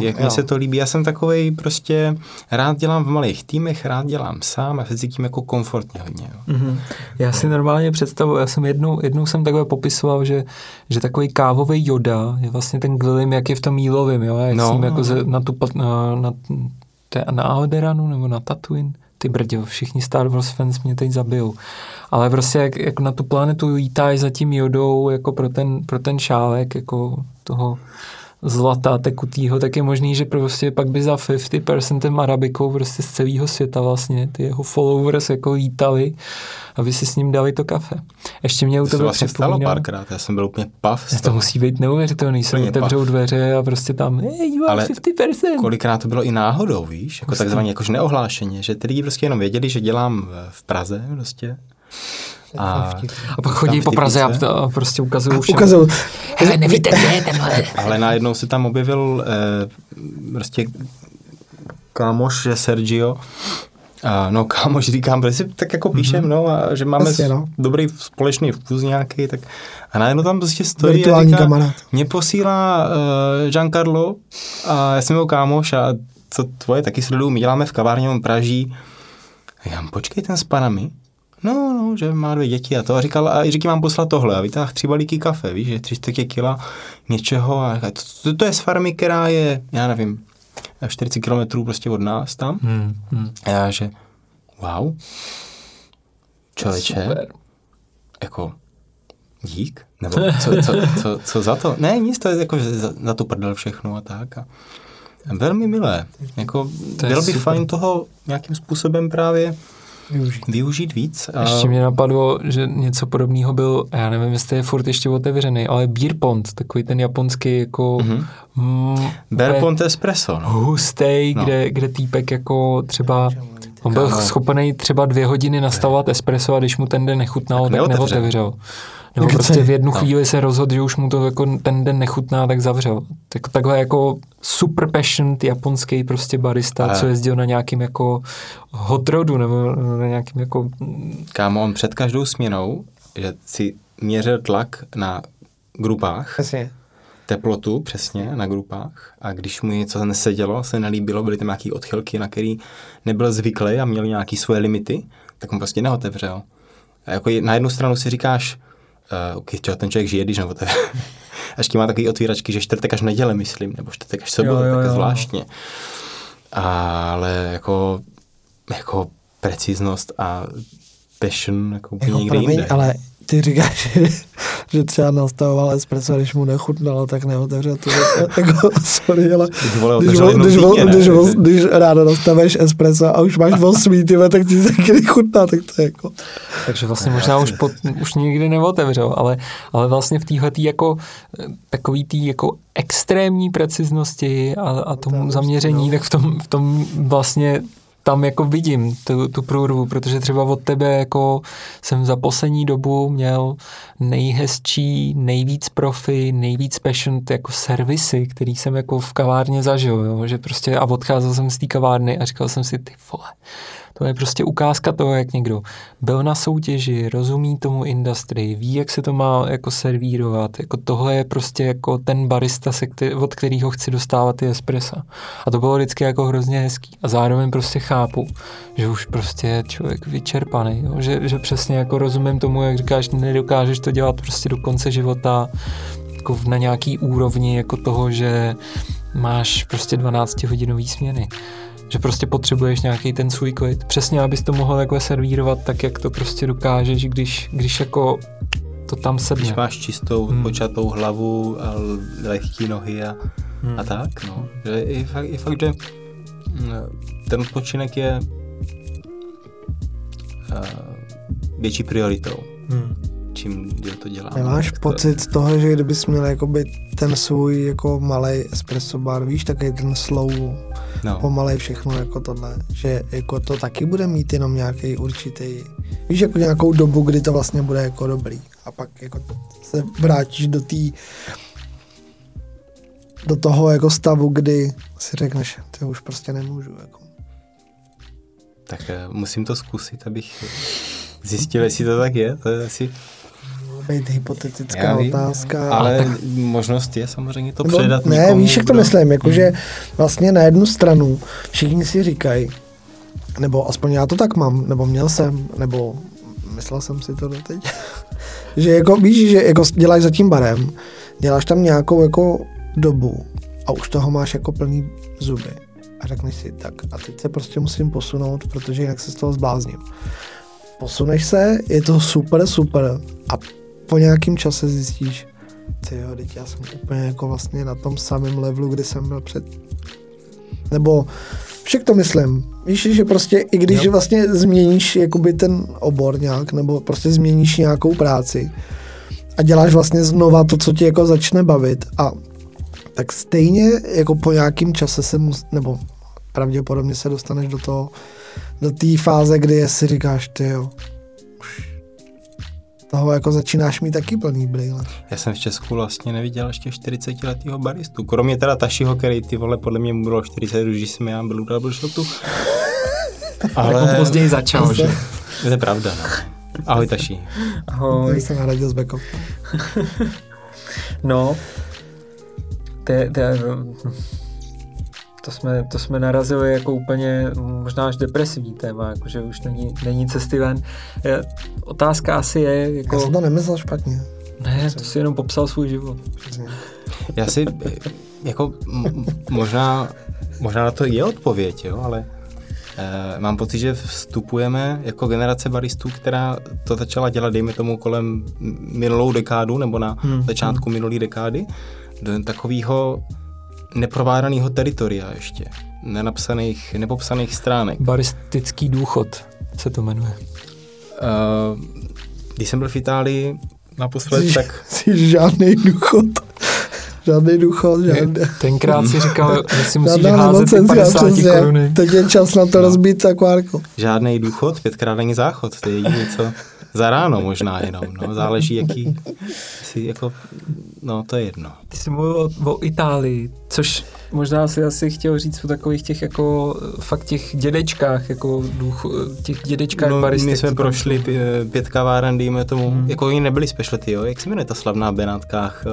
Jak mi se to líbí, já jsem takovej prostě, rád dělám v malých týmech, rád dělám sám a se cítím jako komfortně hodně. Jo. Mm-hmm. Já si normálně představuji, já jsem jednou jsem takhle popisoval, že takový kávový Yoda je vlastně ten Gilliam, jak je v tom jílovým, jo, jak s ním jako na Alderanu nebo na Tatooine. Ty brděl, všichni Star Wars fans mě teď zabijou. Ale prostě jak na tu planetu lítáš za tím Jodou jako pro ten šálek jako toho zlata tekutýho, tak je možný, že prostě pak by za 50% Arabikou prostě z celého světa vlastně ty jeho followers jako lítali, aby si s ním dali to kafe. Ještě mě u tebe vlastně stalo párkrát, já jsem byl úplně pav. To musí být neuvěřitelný, se otevřou dveře a prostě tam, you are 50%. Kolikrát to bylo i náhodou, víš, jako takzvaně jakož neohlášeně, že ty lidi prostě jenom věděli, že dělám v Praze prostě. A pak chodí po Praze a prostě ukazují všem. Hele, nevíte, kde je tenhle. Ale najednou se tam objevil prostě kámoš Sergio. No kámoš, říkám, protože si tak jako píšem, a že máme dobrý společný vkus nějaký, tak a najednou tam prostě stojí virtuální a říká, mě posílá Giancarlo a já jsem jeho kámoš a co tvoje taky sleduju, my děláme v kavárně, on praží. A já počkej ten s panami. No, že má 2 děti a to. A říkal, a Jiříky mám poslat tohle. A vytáhl 3 balíky kafe, víš, že 300 kila něčeho. A to je z farmy, která je, já nevím, 40 kilometrů prostě od nás tam. A já, že wow, člověče, jako dík, nebo co za to? Ne, nic, to je jako za to prdel všechno a tak. A velmi milé. Jako, bylo by fajn toho nějakým způsobem právě využít víc. A... Ještě mě napadlo, že něco podobného byl, já nevím, jestli je furt ještě otevřený, ale Bearpond, takový ten japonský jako... Bearpond espresso, no. Hustej, kde týpek jako třeba... On byl schopený třeba 2 hodiny nastavovat espresso a když mu ten den nechutnal, tak neotevřel. Nebo prostě v jednu chvíli se rozhodl, že už mu to jako ten den nechutná, tak zavřel. Tak, takhle jako super passion japonský prostě barista, co jezdil na nějakým jako hot roadu, nebo na nějakým jako... Kámo, on před každou směnou, že si měřil tlak na grupách. Přesně. Teplotu, přesně, na grupách. A když mu něco nesedělo, se nelíbilo, byly tam nějaký odchylky, na který nebyl zvyklý a měl nějaký svoje limity, tak on prostě neotevřel. A jako na jednu stranu si říkáš, okay, ten člověk žije, když neotevře. Až tím má takový otvíračky, že čtvrtek až neděle, myslím, nebo čtvrtek až sobotu, tak zvláštně. Ale jako preciznost a passion, jako úplně jako někde jinde. Ale ty říkáš, že třeba nastavoval espresso, když mu nechutnalo, tak neotevřel to. Jako, sorry, ale když ráno nastavuješ espresso a už máš 8, tak ti taky nechutná, tak to je jako... Takže vlastně možná už nikdy neotevřel, ale vlastně v téhletý jako takový tý jako extrémní preciznosti a tomu zaměření, tak v tom vlastně... Tam jako vidím tu průrvu, protože třeba od tebe jako jsem za poslední dobu měl nejhezčí, nejvíc profi, nejvíc passion jako servisy, který jsem jako v kavárně zažil, jo? Že prostě a odcházel jsem z té kavárny a říkal jsem si, ty vole, to je prostě ukázka toho, jak někdo byl na soutěži, rozumí tomu industrii, ví, jak se to má jako servírovat. Jako tohle je prostě jako ten barista, od kterého chci dostávat ty espressa. A to bylo vždycky jako hrozně hezký. A zároveň prostě chápu, že už prostě je člověk vyčerpaný. Jo? Že přesně jako rozumím tomu, jak říkáš, nedokážeš to dělat prostě do konce života jako na nějaký úrovni jako toho, že máš prostě 12-hodinový směny. Že prostě potřebuješ nějaký ten svůj klid. Přesně, abys to mohl takhle servírovat tak, jak to prostě dokážeš, když jako to tam sedne. Když máš čistou, počatou hlavu a lehký nohy a tak, no. Že je fakt, že ten odpočinek je větší prioritou. Čím to dělám. Nemáš pocit toho, že kdybys měl jakoby ten svůj jako malej espresso bar, víš, taky ten slow, pomalej všechno jako tohle, že jako to taky bude mít jenom nějaký určitý, víš, jako nějakou dobu, kdy to vlastně bude jako dobrý a pak jako se vrátíš do té do toho jako stavu, kdy si řekneš, ty už prostě nemůžu. Jako. Tak musím to zkusit, abych zjistil, jestli to tak je. To je asi... být hypotetická otázka. Ale tak... možnost je samozřejmě to předat někomu. Ne, víš, jak to myslím, jakože vlastně na jednu stranu všichni si říkají, nebo aspoň já to tak mám, nebo měl jsem, nebo myslel jsem si to doteď, že jako víš, že jako děláš za tím barem, děláš tam nějakou jako dobu a už toho máš jako plný zuby a řekneš si tak a teď se prostě musím posunout, protože jinak se z toho zblázním. Posuneš se, je to super, super a po nějakém čase zjistíš, tyjo, teď já jsem úplně jako vlastně na tom samém levelu, kdy jsem byl před, nebo však to myslím, víš, že prostě i když vlastně změníš jakoby ten obor nějak, nebo prostě změníš nějakou práci a děláš vlastně znova to, co ti jako začne bavit a tak stejně jako po nějakém čase se nebo pravděpodobně se dostaneš do toho, do té fáze, kdy si říkáš, tyjo, toho jako začínáš mít taky plný brýle. Já jsem v Česku vlastně neviděl ještě 40letýho baristu, kromě teda Tašiho, který ty vole podle mě bylo 40, když jsem já byl u double shotu. Ale on později začal, že? To je pravda, no. Ahoj Taši. Ahoj. Tady jsem hradil s bekou. No, to jsme narazili jako úplně možná až depresivní téma, jakože už není cesty ven. Otázka asi je... Jako... Já jsem to nemyslel špatně. Ne, to si jenom popsal svůj život. Já si jako možná na to je odpověď, jo, ale mám pocit, že vstupujeme jako generace baristů, která to začala dělat, dejme tomu kolem minulou dekádu, nebo na začátku minulý dekády, do takového neprovládaného teritoria ještě, nepopsaných stránek. Baristický důchod se to jmenuje. Když jsem byl v Itálii naposled, tak... Jsi žádný důchod. Tenkrát si říkal, že si musíš házet ty 50 koruny. Teď je čas na to rozbít akvárko. Žádný důchod, 5x není záchod, to je jediné, co za ráno možná jenom, no, záleží jaký, jako, no to je jedno. Ty jsi mluvil o Itálii, což možná si asi chtěl říct o takových těch jako, fakt těch dědečkách, jako těch dědečkách no, baristik. My jsme prošli 5 kaváren, dejme tomu, jako oni nebyli specialty, jo, jak se jmenuje ta slavná Benátkách?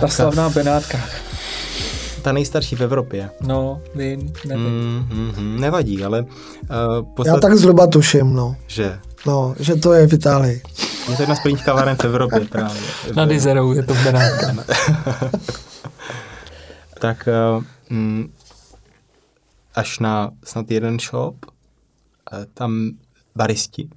Ta slavná Benátkách. Ta nejstarší v Evropě. No, nevím. Nevadí, ale... Já tak zhruba tuším, no. Že? No, že to je v Itálii. Je to jedna z prvních kaváren v Evropě právě. Na Dizerou je to v Benátkách. Tak až na snad jeden shop, tam baristi,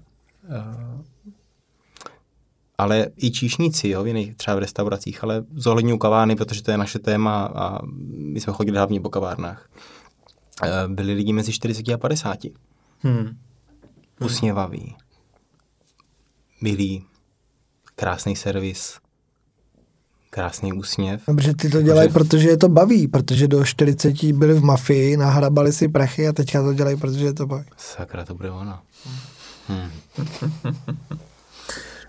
ale i číšníci, jo, třeba v restauracích, ale zohledňuji kavárny, protože to je naše téma a my jsme chodili hlavně po kavárnách. Byli lidi mezi 40 a 50. Usměvaví, milí, krásný servis, krásný úsměv. Dobře, ty to dělají, protože je to baví, protože do 40 byli v mafii, nahrabali si prachy a teďka to dělají, protože je to baví. Sakra, to bude ono.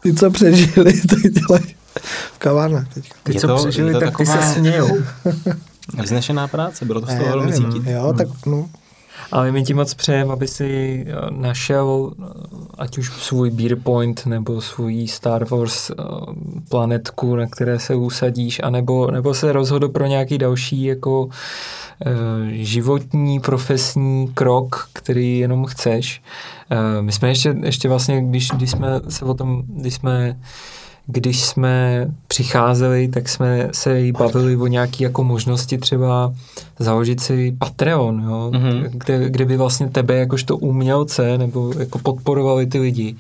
Ty, co přežili, tak dělají v kavárnách teďka. Ty, co přežili, tak ty se smějou. Vznešená práce, bylo to z toho velmi cítit. Jo, tak no. Ale my ti moc přejem, aby si našel ať už svůj Bearpond nebo svůj Star Wars planetku, na které se usadíš, anebo, nebo se rozhodl pro nějaký další jako životní, profesní krok, který jenom chceš. My jsme ještě vlastně, když jsme přicházeli, tak jsme se jí bavili o nějaké jako možnosti třeba založit si Patreon, jo? Kde by vlastně tebe jakožto umělce nebo jako podporovali ty lidi.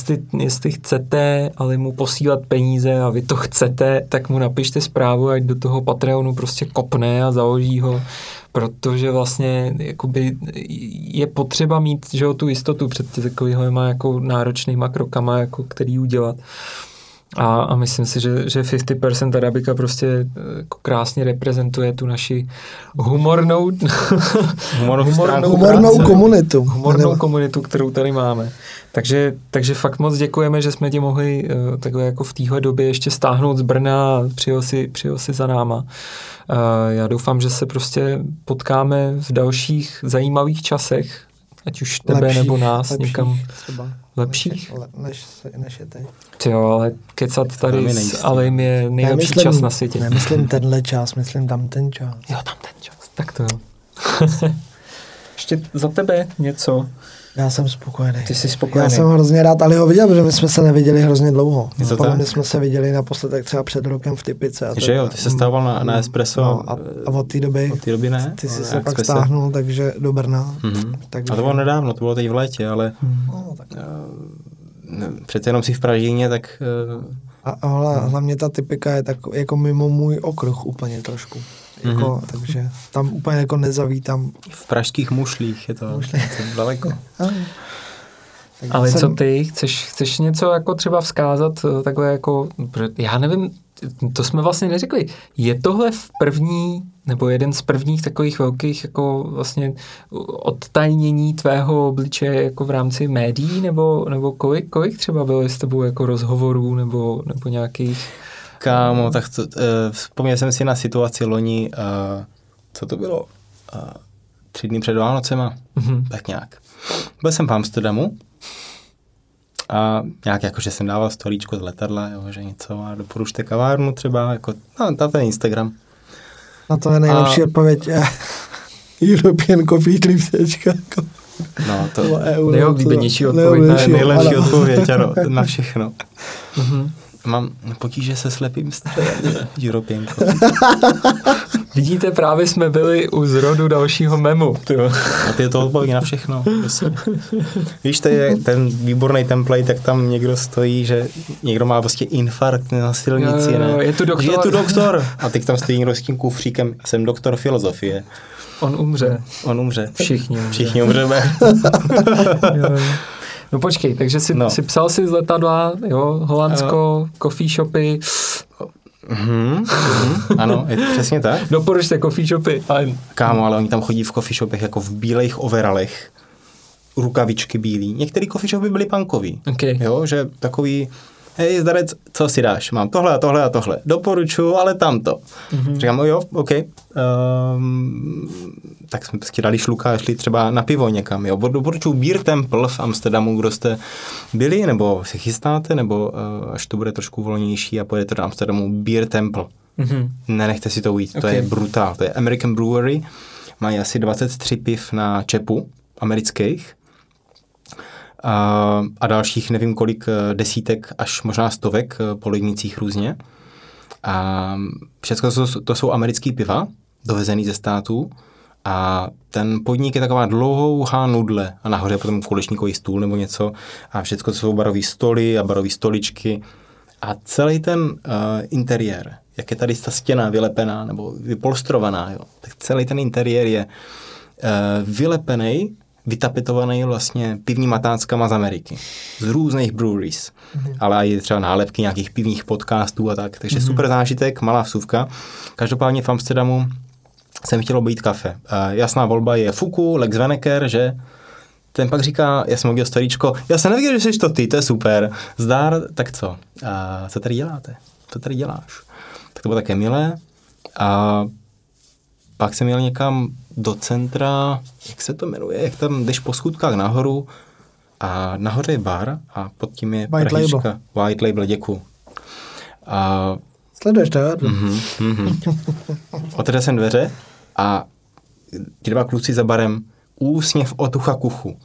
Jestli chcete, ale mu posílat peníze a vy to chcete, tak mu napište zprávu, ať do toho Patreonu prostě kopne a založí ho. Protože vlastně jakoby, je potřeba mít že, tu jistotu před takovýma jako náročnýma krokama, jako, který udělat. A myslím si, že 50% Arabika prostě krásně reprezentuje tu naši humornou komunitu, kterou tady máme. Takže fakt moc děkujeme, že jsme ti mohli takhle jako v téhle době ještě stáhnout z Brna a přijel si za náma. Já doufám, že se prostě potkáme v dalších zajímavých časech, ať už tebe lepších, nebo nás někam. Lepších? Než je teď. Jo, ale kecat tady s Alim je nejlepší čas na světě. Nemyslím tenhle čas, myslím tam ten čas. Jo, tam ten čas. Tak to jo. Ještě za tebe něco. Já jsem spokojený. Ty jsi spokojený. Já jsem hrozně rád Aliho viděl, protože my jsme se neviděli hrozně dlouho. My jsme se viděli naposledek třeba před rokem v Typice. Takže jo, ty se stával na espresso. No, a od té doby ne. Ty jsi se pak stáhnul, takže do Brna. Mm-hmm. Takže... A to bylo nedávno, to bylo teď v létě, ale přece jenom si v Pražíně, tak... A hlavně ta Typika je tak jako mimo můj okruh úplně trošku. Jako, takže tam úplně jako nezavítám. V pražských mušlích je to daleko. Ale co ty? Chceš něco jako třeba vzkázat takhle jako, já nevím, to jsme vlastně neřekli. Je tohle jeden z prvních takových velkých jako vlastně odtajnění tvého obličeje jako v rámci médií, nebo kolik třeba bylo s tebou jako rozhovorů nebo nějakých... Kámo, tak to, vzpomněl jsem si na situaci loni, co to bylo, 3 dny před Vánocema, tak nějak. Byl jsem v Amsterdamu a nějak jakože jsem dával stolíčko z letadla, jo, že něco a doporučte kavárnu třeba, jako, na ten Instagram. Na to je nejlepší odpověď, European Coffee Clip.com. No, to je nejlepší odpověď, ano, na všechno. Mám potíže se slepým strojem. Europeanko. Vidíte, právě jsme byli u zrodu dalšího memu. A ty je to odpověď na všechno. Myslím. Víš, to je ten výborný template, jak tam někdo stojí, že někdo má prostě infarkt na silnici. Jo, ne? Je tu doktor. A teď tam stojí někdo s tím kufříkem. Jsem doktor filozofie. On umře. Všichni umřeme. Jo. No počkej, takže si psal si z letadla, jo, Holandsko, coffee shopy. Ano, je to přesně tak. Doporučte coffee shopy. Kámo, ale oni tam chodí v coffee shopech jako v bílejch overalech. Rukavičky bílý. Některý coffee shopy byly punkový. Okay. Jo, že takový, hej, zdarec, co si dáš? Mám tohle a tohle a tohle. Doporučuju, ale tamto. Říkám, jo, OK. Tak jsme prostě dali šluka a šli třeba na pivo někam, jo. Doporučuju Beer Temple v Amsterdamu, kdo jste byli, nebo se chystáte, nebo až to bude trošku volnější a pojedete do Amsterdamu, Beer Temple. Nenechte si to ujít, to je brutál. To je American Brewery, mají asi 23 piv na čepu amerických. A dalších nevím kolik desítek až možná stovek po lednicích různě. A všechno to jsou americký piva, dovezený ze států. A ten podnik je taková dlouhá nudle a nahoře potom kulečníkový stůl nebo něco. A všechno to jsou barový stoly a barový stoličky. A celý ten interiér, jak je tady ta stěna vylepená nebo vypolstrovaná, jo, tak celý ten interiér je vylepený, vytapetovaný vlastně pivníma táckama z Ameriky. Z různých breweries. Ale i třeba nálepky nějakých pivních podcastů a tak. Takže super zážitek, malá vsuvka. Každopádně v Amsterdamu jsem chtěl obejít kafe. Jasná volba je Fuku, Lex Vennecker, že? Ten pak říká, já jsem mohl dělat storíčko, já jsem nevěděl, že jsi to ty, to je super. Zdar, tak co? Co tady děláte? Co tady děláš? Tak to bylo také milé. A pak jsem jel někam do centra, jak se to jmenuje, jak tam jdeš po schůdkách nahoru a nahoře je bar a pod tím je prahička. White Label, děkuju. Sleduješ to, jo? Otevřel jsem dveře a ti 2 kluci za barem úsměv od ucha k uchu.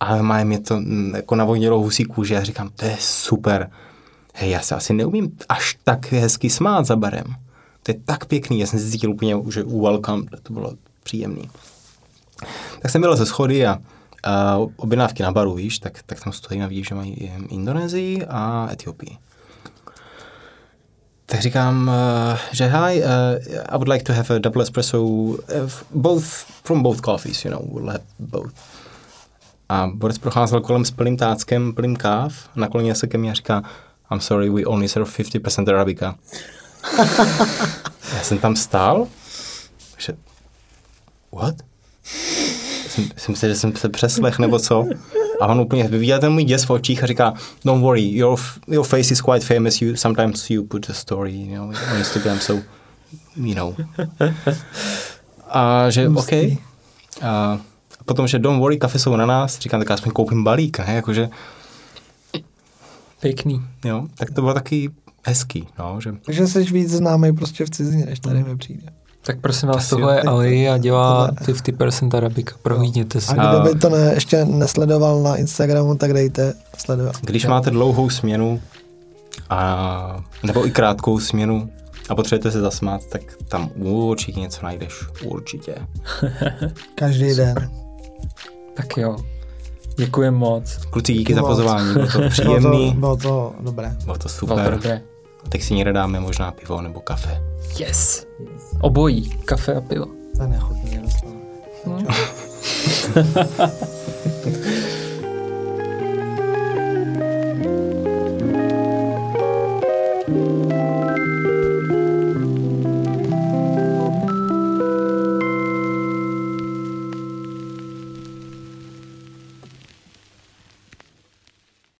A mě to jako navodnilo husí kůži. Já říkám, to je super. Hej, já se asi neumím až tak hezky smát za barem. To je tak pěkný, já jsem si cítil úplně, že welcome, to bylo příjemný. Tak jsem byl ze schody a objednávky na baru, víš, tak tam stojím a vidím, že mají Indonésii a Etiopii. Tak říkám, že hi, I would like to have a double espresso, from both coffees, you know, we'll have both. A borec procházel kolem s plným táckem, plným káv, nakloněl se ke mně a říká, I'm sorry, we only serve 50% Arabika. Já jsem tam stál, že what? Myslím si, že jsem se přeslech nebo co. A on úplně viděl ten můj děs v očích a říká, don't worry, your face is quite famous, sometimes you put a story, you know, on Instagram, so, you know. A že OK. A potom, že don't worry, kafe jsou na nás, říkám, tak aspoň koupím balík, ne, jakože. Pěkný. Jo, tak to bylo taky hezký, no, že. Takže jsi víc známý prostě v cizině, než tady mi přijde. Tak prosím vás, tohle je Ali a dělá 50% Arabika. Prohlídněte si. A kdo by to ještě nesledoval na Instagramu, tak dejte sledovat. Když máte dlouhou směnu a nebo i krátkou směnu a potřebujete se zasmát, tak tam určitě něco najdeš. Určitě. Každý super. Den. Tak jo. Děkuji moc. Kluci, díky za pozvání. Bylo to příjemný. Bylo to dobré. Bylo to super. Bylo to dobré. Tak si někde dáme možná pivo nebo kafe. Yes. Obojí. Kafe a pivo. To nechutně dostávám.